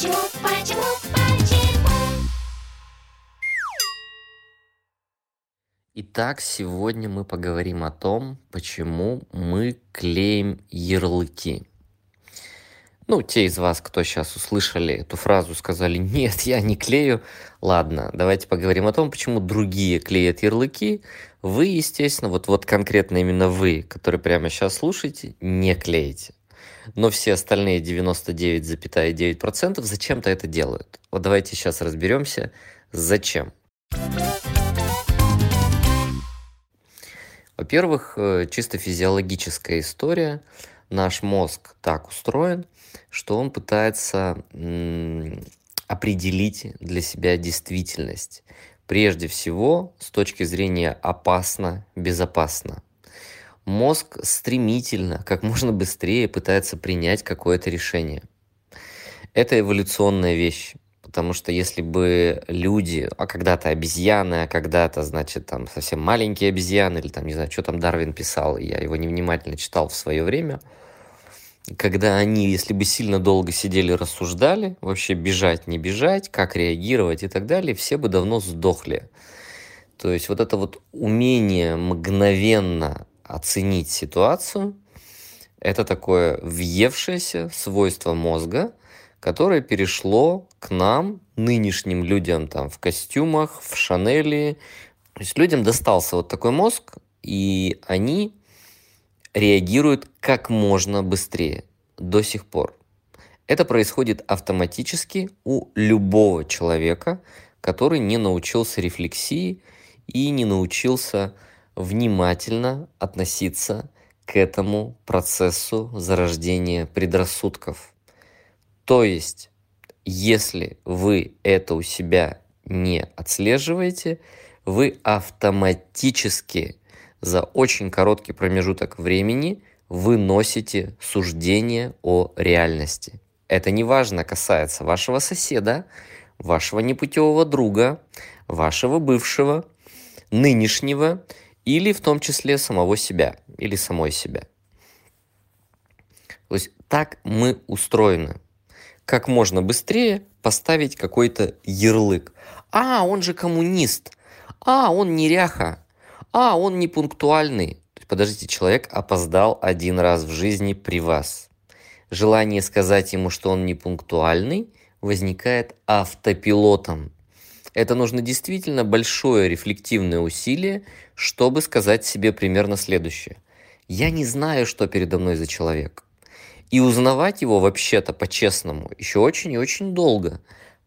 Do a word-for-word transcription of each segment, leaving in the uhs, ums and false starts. Почему, почему, почему? Итак, сегодня мы поговорим о том, почему мы клеим ярлыки. Ну, те из вас, кто сейчас услышали эту фразу, сказали: «Нет, я не клею». Ладно, давайте поговорим о том, почему другие клеят ярлыки. Вы, естественно, вот, вот конкретно именно вы, которые прямо сейчас слушаете, не клеите. Но все остальные девяносто девять целых девять десятых процента зачем-то это делают. Вот давайте сейчас разберемся, зачем. Во-первых, чисто физиологическая история. Наш мозг так устроен, что он пытается м- определить для себя действительность. Прежде всего, с точки зрения опасно, безопасно. Мозг стремительно, как можно быстрее пытается принять какое-то решение. Это эволюционная вещь, потому что если бы люди, а когда-то обезьяны, а когда-то, значит, там совсем маленькие обезьяны, или там, не знаю, что там Дарвин писал, я его невнимательно читал в свое время, когда они, если бы сильно долго сидели, рассуждали, вообще бежать, не бежать, как реагировать и так далее, все бы давно сдохли. То есть вот это вот умение мгновенно оценить ситуацию – это такое въевшееся свойство мозга, которое перешло к нам, нынешним людям там, в костюмах, в Шанели. То есть людям достался вот такой мозг, и они реагируют как можно быстрее до сих пор. Это происходит автоматически у любого человека, который не научился рефлексии и не научился внимательно относиться к этому процессу зарождения предрассудков. То есть, если вы это у себя не отслеживаете, вы автоматически за очень короткий промежуток времени выносите суждение о реальности. Это неважно, касается вашего соседа, вашего непутевого друга, вашего бывшего, нынешнего, или в том числе самого себя, или самой себя. То есть так мы устроены. Как можно быстрее поставить какой-то ярлык. А, он же коммунист. А, он неряха. А, он не пунктуальный. Подождите, человек опоздал один раз в жизни при вас. Желание сказать ему, что он не пунктуальный, возникает автопилотом. Это нужно действительно большое рефлективное усилие, чтобы сказать себе примерно следующее. Я не знаю, что передо мной за человек. И узнавать его вообще-то по-честному еще очень и очень долго.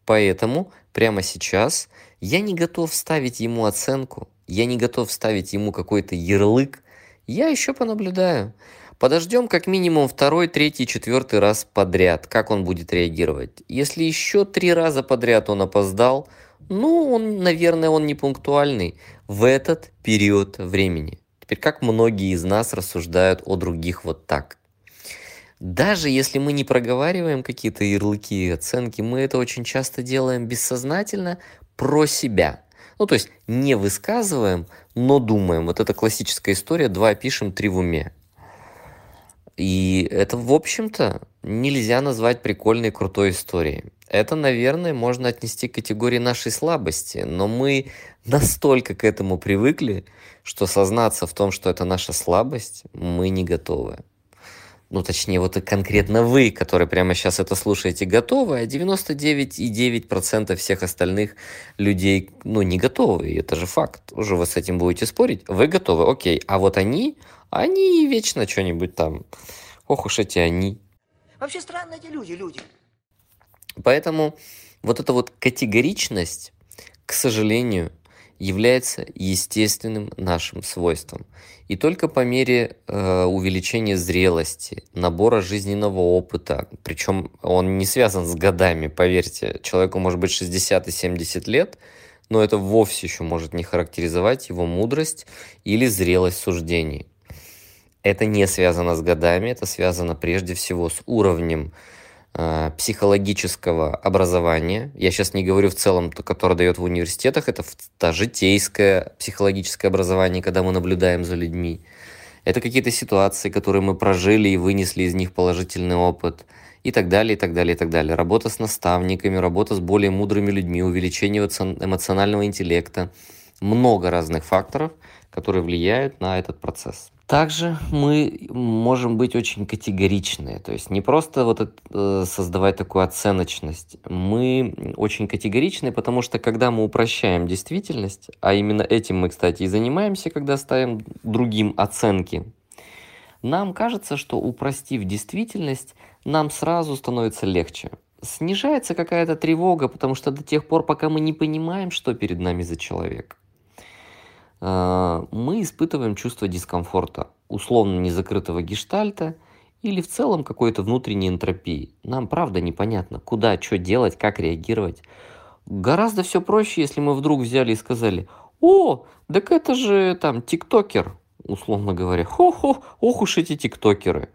Поэтому прямо сейчас я не готов ставить ему оценку, я не готов ставить ему какой-то ярлык. Я еще понаблюдаю. Подождем как минимум второй, третий, четвертый раз подряд, как он будет реагировать. Если еще три раза подряд он опоздал, ну, он, наверное, он не пунктуальный в этот период времени. Теперь, как многие из нас рассуждают о других вот так. Даже если мы не проговариваем какие-то ярлыки и оценки, мы это очень часто делаем бессознательно про себя. Ну, то есть не высказываем, но думаем. Вот это классическая история «два пишем, три в уме». И это, в общем-то, нельзя назвать прикольной, крутой историей. Это, наверное, можно отнести к категории нашей слабости, но мы настолько к этому привыкли, что сознаться в том, что это наша слабость, мы не готовы. Ну, точнее, вот и конкретно вы, которые прямо сейчас это слушаете, готовы, а девяносто девять целых девять десятых процента всех остальных людей, ну, не готовы, и это же факт. Уже вы с этим будете спорить, вы готовы, окей, а вот они... Они вечно что-нибудь там. Ох уж эти они. Вообще странные эти люди, люди. Поэтому вот эта вот категоричность, к сожалению, является естественным нашим свойством. И только по мере э, увеличения зрелости, набора жизненного опыта, причем он не связан с годами, поверьте, человеку может быть шестьдесят и семьдесят лет, но это вовсе еще может не характеризовать его мудрость или зрелость суждений. Это не связано с годами, это связано прежде всего с уровнем э, психологического образования. Я сейчас не говорю в целом, то, которое дает в университетах, это та житейское психологическое образование, когда мы наблюдаем за людьми. Это какие-то ситуации, которые мы прожили и вынесли из них положительный опыт. и так далее, и так далее, и так далее. Работа с наставниками, работа с более мудрыми людьми, увеличение эмоционального интеллекта. Много разных факторов, которые влияют на этот процесс. Также мы можем быть очень категоричны, то есть не просто вот это, создавать такую оценочность. Мы очень категоричны, потому что когда мы упрощаем действительность, а именно этим мы, кстати, и занимаемся, когда ставим другим оценки, нам кажется, что упростив действительность, нам сразу становится легче. Снижается какая-то тревога, потому что до тех пор, пока мы не понимаем, что перед нами за человек, мы испытываем чувство дискомфорта, условно незакрытого гештальта или в целом какой-то внутренней энтропии. Нам правда непонятно, куда, что делать, как реагировать. Гораздо все проще, если мы вдруг взяли и сказали: «О, так это же там тиктокер», условно говоря, «Хо-хо, ох уж эти тиктокеры».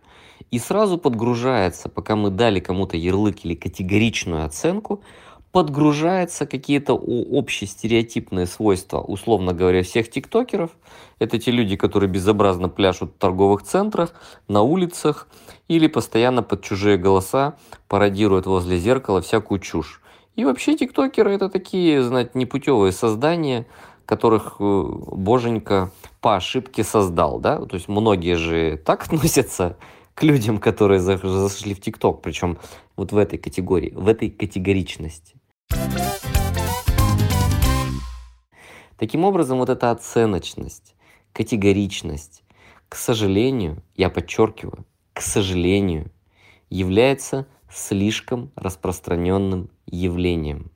И сразу подгружается, пока мы дали кому-то ярлык или категоричную оценку, подгружаются какие-то общие стереотипные свойства, условно говоря, всех тиктокеров. Это те люди, которые безобразно пляшут в торговых центрах, на улицах или постоянно под чужие голоса пародируют возле зеркала всякую чушь. И вообще тиктокеры — это такие, знаете, непутевые создания, которых боженька по ошибке создал, да? То есть многие же так относятся к людям, которые зашли в ТикТок, причем вот в этой категории, в этой категоричности. Таким образом, вот эта оценочность, категоричность, к сожалению, я подчеркиваю, к сожалению, является слишком распространенным явлением.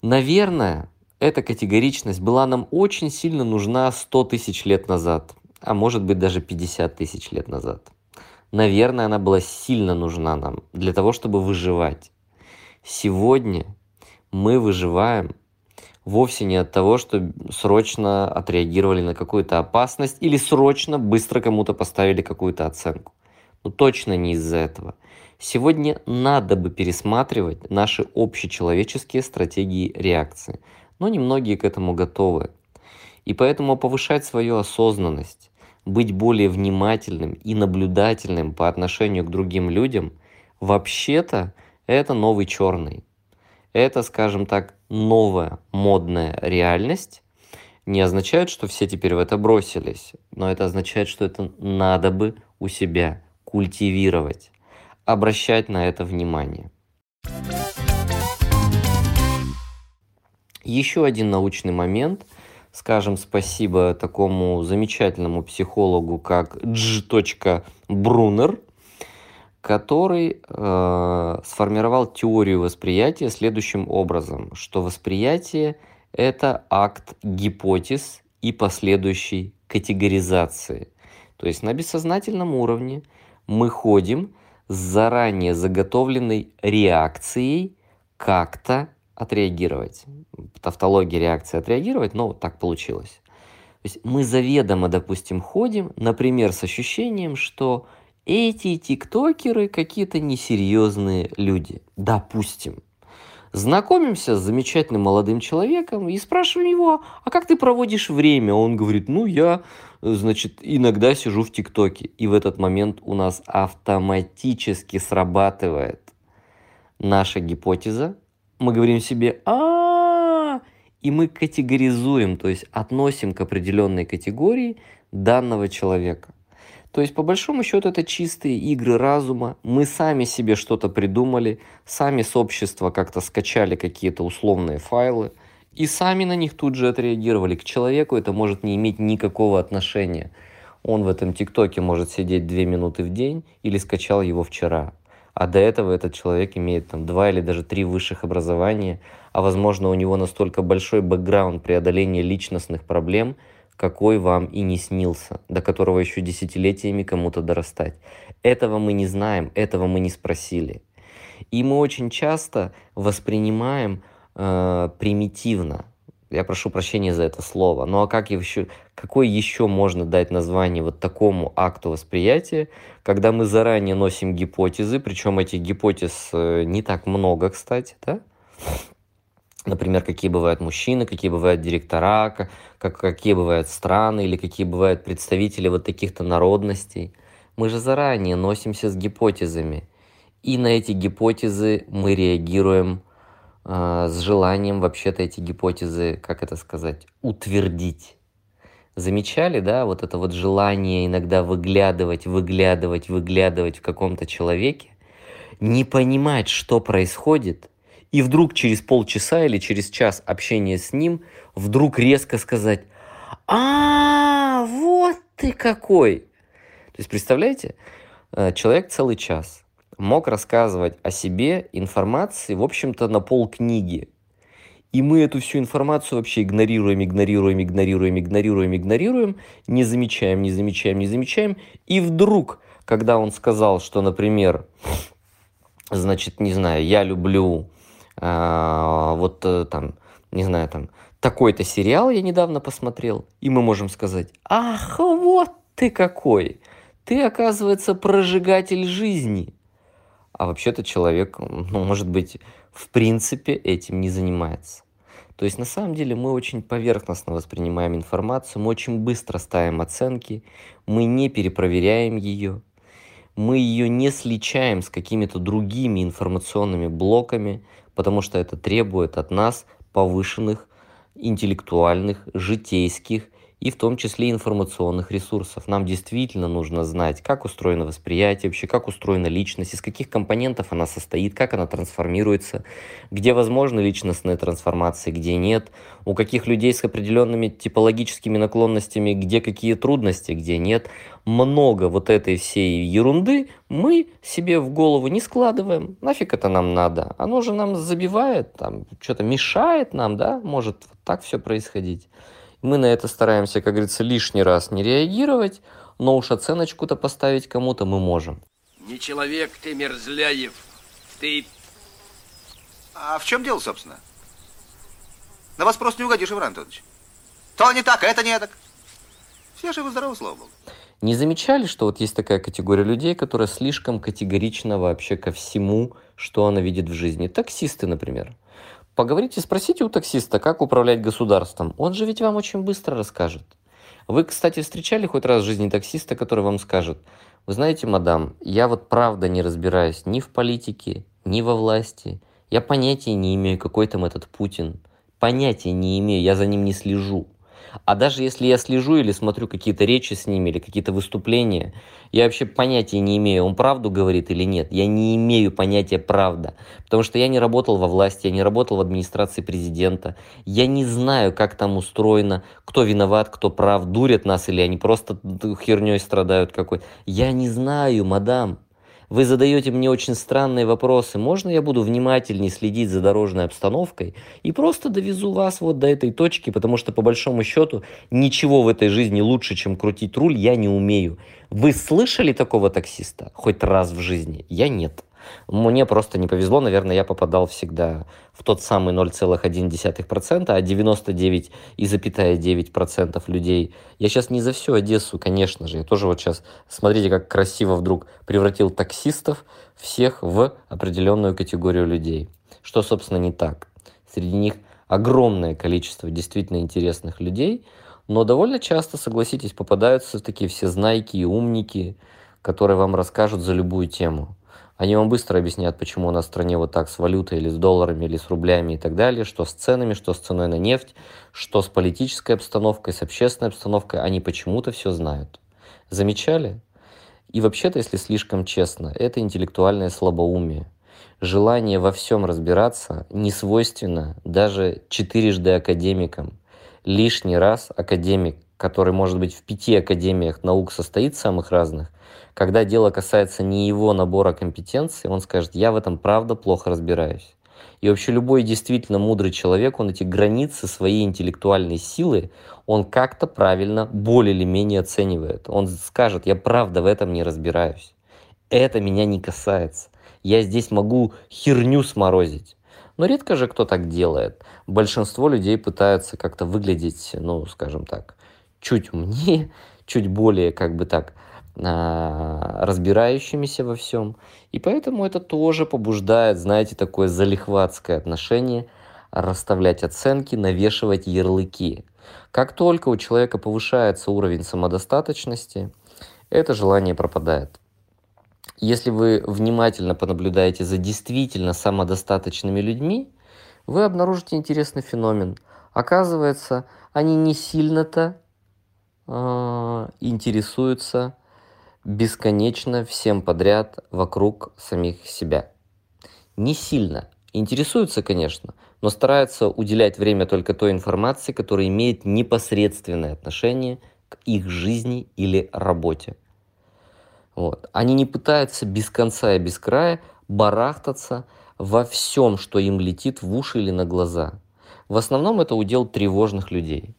Наверное, эта категоричность была нам очень сильно нужна сто тысяч лет назад, а может быть даже пятьдесят тысяч лет назад. Наверное, она была сильно нужна нам для того, чтобы выживать. Сегодня мы выживаем вовсе не от того, что срочно отреагировали на какую-то опасность или срочно быстро кому-то поставили какую-то оценку. Но точно не из-за этого. Сегодня надо бы пересматривать наши общечеловеческие стратегии реакции. Но немногие к этому готовы. И поэтому повышать свою осознанность, быть более внимательным и наблюдательным по отношению к другим людям, вообще-то это новый черный. Это, скажем так, новая модная реальность. Не означает, что все теперь в это бросились, но это означает, что это надо бы у себя культивировать, обращать на это внимание. Еще один научный момент. Скажем спасибо такому замечательному психологу, как Дж. Брунер, который э, сформировал теорию восприятия следующим образом, что восприятие – это акт гипотез и последующей категоризации. То есть на бессознательном уровне мы ходим с заранее заготовленной реакцией как-то отреагировать. Тавтология реакции отреагировать, но вот так получилось. То есть мы заведомо, допустим, ходим, например, с ощущением, что эти тиктокеры какие-то несерьезные люди. Допустим. Знакомимся с замечательным молодым человеком и спрашиваем его: а как ты проводишь время? Он говорит: ну, я, значит, иногда сижу в ТикТоке. И в этот момент у нас автоматически срабатывает наша гипотеза. Мы говорим себе: а-а-а, и мы категоризуем, то есть относим к определенной категории данного человека. То есть, по большому счету, это чистые игры разума. Мы сами себе что-то придумали, сами с общества как-то скачали какие-то условные файлы и сами на них тут же отреагировали. К человеку это может не иметь никакого отношения. Он в этом ТикТоке может сидеть две минуты в день или скачал его вчера. А до этого этот человек имеет там два или даже три высших образования, а возможно, у него настолько большой бэкграунд преодоления личностных проблем, какой вам и не снился, до которого еще десятилетиями кому-то дорастать. Этого мы не знаем, этого мы не спросили. И мы очень часто воспринимаем э, примитивно, я прошу прощения за это слово, ну а как еще, какое еще можно дать название вот такому акту восприятия, когда мы заранее носим гипотезы, причем этих гипотез не так много, кстати, да? Например, какие бывают мужчины, какие бывают директора, как, какие бывают страны или какие бывают представители вот таких-то народностей. Мы же заранее носимся с гипотезами. И на эти гипотезы мы реагируем э, с желанием вообще-то эти гипотезы, как это сказать, утвердить. Замечали, да, вот это вот желание иногда выглядывать, выглядывать, выглядывать в каком-то человеке, не понимать, что происходит, и вдруг через полчаса или через час общения с ним вдруг резко сказать: «А, вот ты какой!» То есть, представляете, человек целый час мог рассказывать о себе информации, в общем-то, на полкниги. И мы эту всю информацию вообще игнорируем, игнорируем, игнорируем, игнорируем, игнорируем, не замечаем, не замечаем, не замечаем. И вдруг, когда он сказал, что, например, значит, не знаю, я люблю э, вот там, не знаю, там, такой-то сериал я недавно посмотрел, и мы можем сказать: «Ах, вот ты какой! Ты, оказывается, прожигатель жизни!» А вообще-то человек, ну, может быть, в принципе этим не занимается. То есть на самом деле мы очень поверхностно воспринимаем информацию, мы очень быстро ставим оценки, мы не перепроверяем ее, мы ее не сличаем с какими-то другими информационными блоками, потому что это требует от нас повышенных интеллектуальных, житейских и в том числе информационных ресурсов. Нам действительно нужно знать, как устроено восприятие, вообще как устроена личность, из каких компонентов она состоит, как она трансформируется, где возможны личностные трансформации, где нет, у каких людей с определенными типологическими наклонностями, где какие трудности, где нет. Много вот этой всей ерунды мы себе в голову не складываем. Нафиг это нам надо? Оно же нам забивает, там, что-то мешает нам, да? Может вот так все происходить. Мы на это стараемся, как говорится, лишний раз не реагировать, но уж оценочку-то поставить кому-то мы можем. Не человек ты, Мерзляев, ты... А в чем дело, собственно? На вас просто не угодишь, Иван Антонович. То не так, это не так. Все живы-здоровы, слава богу. Не замечали, что вот есть такая категория людей, которая слишком категорична вообще ко всему, что она видит в жизни? Таксисты, например. Поговорите, спросите у таксиста, как управлять государством. Он же ведь вам очень быстро расскажет. Вы, кстати, встречали хоть раз в жизни таксиста, который вам скажет: «Вы знаете, мадам, я вот правда не разбираюсь ни в политике, ни во власти. Я понятия не имею, какой там этот Путин. Понятия не имею, я за ним не слежу. А даже если я слежу или смотрю какие-то речи с ними, или какие-то выступления, я вообще понятия не имею, он правду говорит или нет. Я не имею понятия правда, потому что я не работал во власти, я не работал в администрации президента. Я не знаю, как там устроено, кто виноват, кто прав, дурят нас или они просто херней страдают какой-то. Я не знаю, мадам. Вы задаете мне очень странные вопросы. Можно я буду внимательнее следить за дорожной обстановкой и просто довезу вас вот до этой точки, потому что, по большому счету, ничего в этой жизни лучше, чем крутить руль, я не умею». Вы слышали такого таксиста хоть раз в жизни? Я нет. Мне просто не повезло, наверное, я попадал всегда в тот самый ноль целых одна десятая процента, а девяносто девять целых девять десятых процента людей. Я сейчас не за всю Одессу, конечно же, я тоже вот сейчас, смотрите, как красиво вдруг превратил таксистов всех в определенную категорию людей. Что, собственно, не так. Среди них огромное количество действительно интересных людей, но довольно часто, согласитесь, попадаются такие всезнайки и умники, которые вам расскажут за любую тему. Они вам быстро объяснят, почему у нас в стране вот так с валютой, или с долларами, или с рублями и так далее, что с ценами, что с ценой на нефть, что с политической обстановкой, с общественной обстановкой. Они почему-то все знают. Замечали? И вообще-то, если слишком честно, это интеллектуальное слабоумие. Желание во всем разбираться не свойственно даже четырежды академикам. Лишний раз академик, который, может быть, в пяти академиях наук состоит самых разных, когда дело касается не его набора компетенций, он скажет: «Я в этом правда плохо разбираюсь». И вообще любой действительно мудрый человек, он эти границы своей интеллектуальной силы, он как-то правильно, более или менее оценивает. Он скажет: «Я правда в этом не разбираюсь. Это меня не касается. Я здесь могу херню сморозить». Но редко же кто так делает. Большинство людей пытаются как-то выглядеть, ну, скажем так, чуть умнее, чуть более, как бы так, разбирающимися во всем. И поэтому это тоже побуждает, знаете, такое залихватское отношение расставлять оценки, навешивать ярлыки. Как только у человека повышается уровень самодостаточности, это желание пропадает. если вы внимательно понаблюдаете за действительно самодостаточными людьми, вы обнаружите интересный феномен. Оказывается, они не сильно-то э, интересуются бесконечно всем подряд вокруг самих себя. Не сильно. Интересуются, конечно, но стараются уделять время только той информации, которая имеет непосредственное отношение к их жизни или работе. Вот. Они не пытаются без конца и без края барахтаться во всем, что им летит в уши или на глаза. В основном это удел тревожных людей.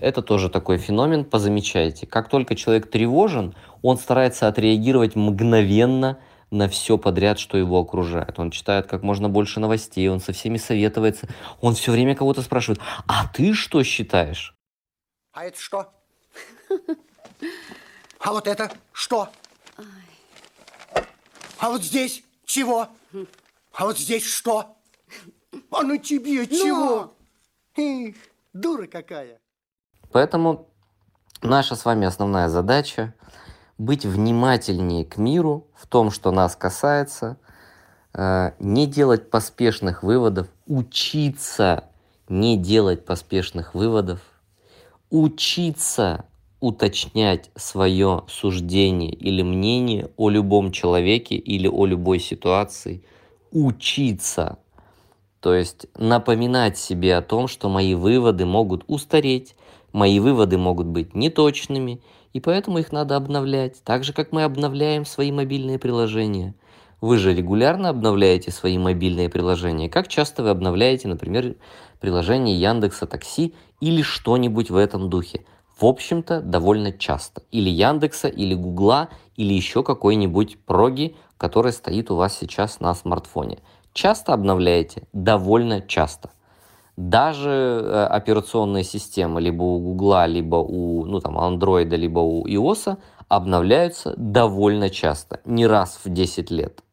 Это тоже такой феномен, позамечайте. Как только человек тревожен, он старается отреагировать мгновенно на все подряд, что его окружает. Он читает как можно больше новостей, он со всеми советуется, он все время кого-то спрашивает: а ты что считаешь? А это что? А вот это что? А вот здесь чего? А вот здесь что? А ну тебе чего? Дура какая! Поэтому наша с вами основная задача — быть внимательнее к миру в том, что нас касается, не делать поспешных выводов, учиться не делать поспешных выводов, учиться уточнять свое суждение или мнение о любом человеке или о любой ситуации, учиться. То есть напоминать себе о том, что мои выводы могут устареть, мои выводы могут быть неточными, и поэтому их надо обновлять, так же, как мы обновляем свои мобильные приложения. Вы же регулярно обновляете свои мобильные приложения. Как часто вы обновляете, например, приложение Яндекса Такси или что-нибудь в этом духе? В общем-то, довольно часто. Или Яндекса, или Гугла, или еще какой-нибудь проги, который стоит у вас сейчас на смартфоне. Часто обновляете? Довольно часто. Даже операционные системы либо у Гугла, либо у ну, там, Андроида, либо у iOS обновляются довольно часто, не раз в десять лет.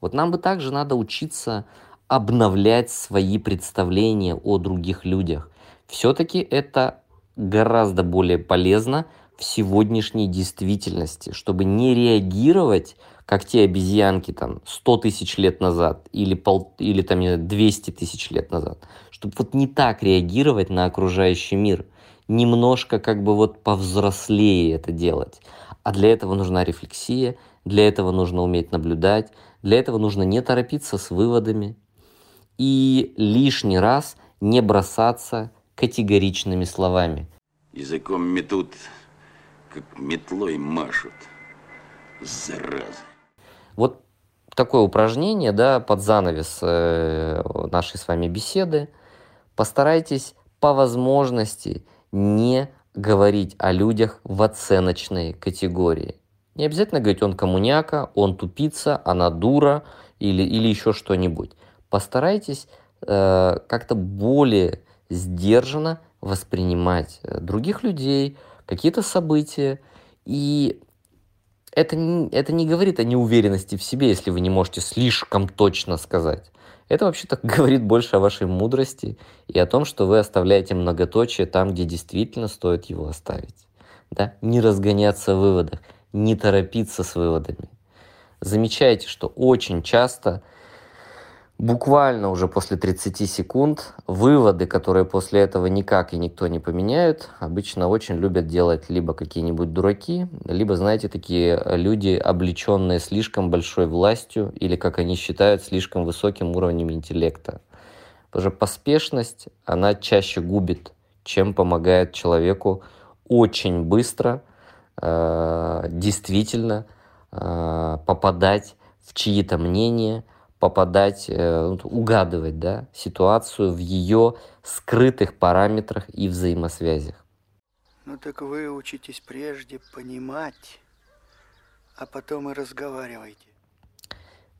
Вот нам бы также надо учиться обновлять свои представления о других людях. Все-таки это гораздо более полезно в сегодняшней действительности, чтобы не реагировать как те обезьянки там сто тысяч лет назад или, пол, или там, не знаю, двести тысяч лет назад, чтобы вот не так реагировать на окружающий мир, немножко как бы вот повзрослее это делать. А для этого нужна рефлексия, для этого нужно уметь наблюдать, для этого нужно не торопиться с выводами и лишний раз не бросаться категоричными словами. Языком метут, как метлой машут, заразы. Вот такое упражнение, да, под занавес э, нашей с вами беседы. Постарайтесь по возможности не говорить о людях в оценочной категории. Не обязательно говорить: он коммуняка, он тупица, она дура или, или еще что-нибудь. Постарайтесь э, как-то более сдержанно воспринимать других людей, какие-то события. И это не, это не говорит о неуверенности в себе, если вы не можете слишком точно сказать. Это вообще-то говорит больше о вашей мудрости и о том, что вы оставляете многоточие там, где действительно стоит его оставить. Да? Не разгоняться в выводах, не торопиться с выводами. Замечайте, что очень часто, буквально уже после тридцати секунд, выводы, которые после этого никак и никто не поменяют, обычно очень любят делать либо какие-нибудь дураки, либо, знаете, такие люди, облеченные слишком большой властью или, как они считают, слишком высоким уровнем интеллекта. Потому что поспешность, она чаще губит, чем помогает человеку очень быстро э, действительно э, попадать в чьи-то мнения, попадать, угадывать, да, ситуацию в ее скрытых параметрах и взаимосвязях. Ну так вы учитесь прежде понимать, а потом и разговаривайте.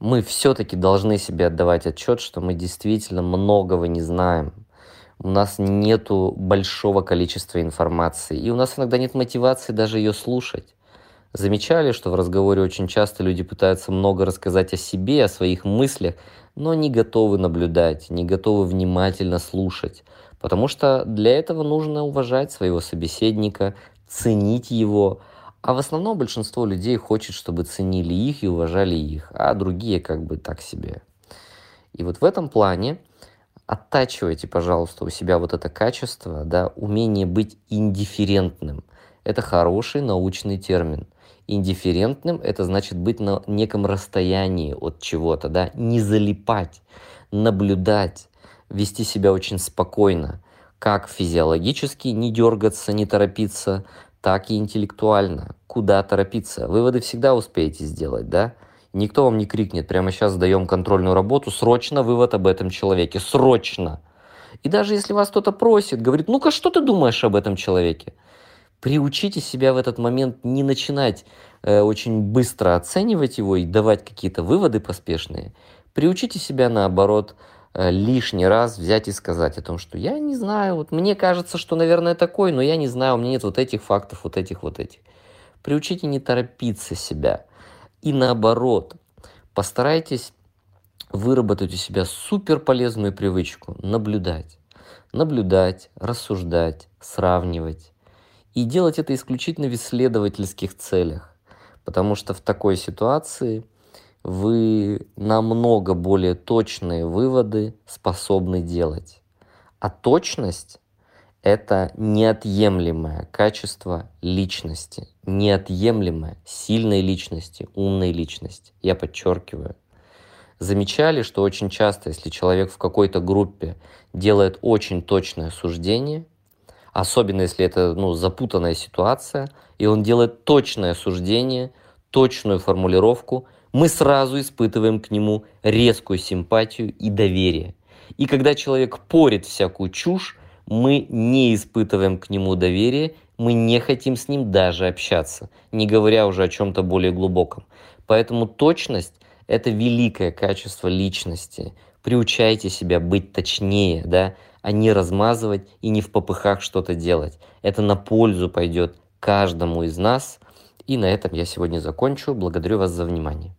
Мы все-таки должны себе отдавать отчет, что мы действительно многого не знаем. У нас нету большого количества информации, и у нас иногда нет мотивации даже ее слушать. Замечали, что в разговоре очень часто люди пытаются много рассказать о себе, о своих мыслях, но не готовы наблюдать, не готовы внимательно слушать. Потому что для этого нужно уважать своего собеседника, ценить его, А в основном большинство людей хочет, чтобы ценили их и уважали их, а другие как бы так себе. И вот в этом плане оттачивайте, пожалуйста, у себя вот это качество, да, умение быть индифферентным. Это хороший научный термин. Индифферентным – это значит быть на неком расстоянии от чего-то, да, не залипать, наблюдать, вести себя очень спокойно, как физиологически не дергаться, не торопиться, так и интеллектуально. Куда торопиться? Выводы всегда успеете сделать, да? Никто вам не крикнет: прямо сейчас даем контрольную работу, срочно вывод об этом человеке, срочно. И даже если вас кто-то просит, говорит: ну-ка, что ты думаешь об этом человеке? Приучите себя в этот момент не начинать э, очень быстро оценивать его и давать какие-то выводы поспешные. Приучите себя, наоборот, э, лишний раз взять и сказать о том, что я не знаю, вот мне кажется, что, наверное, такой, но я не знаю, у меня нет вот этих фактов, вот этих, вот этих. Приучите не торопиться себя. И наоборот, постарайтесь выработать у себя суперполезную привычку наблюдать. Наблюдать, рассуждать, сравнивать. И делать это исключительно в исследовательских целях. Потому что в такой ситуации вы намного более точные выводы способны делать. А точность – это неотъемлемое качество личности. Неотъемлемая сильной личности, умной личности. Я подчеркиваю. Замечали, что очень часто, если человек в какой-то группе делает очень точное суждение, особенно если это, ну, запутанная ситуация, и он делает точное суждение, точную формулировку, мы сразу испытываем к нему резкую симпатию и доверие. И когда человек порит всякую чушь, мы не испытываем к нему доверия, мы не хотим с ним даже общаться, не говоря уже о чем-то более глубоком. Поэтому точность – это великое качество личности. Приучайте себя быть точнее, да, а не размазывать и не в попыхах что-то делать. Это на пользу пойдет каждому из нас. И на этом я сегодня закончу. Благодарю вас за внимание.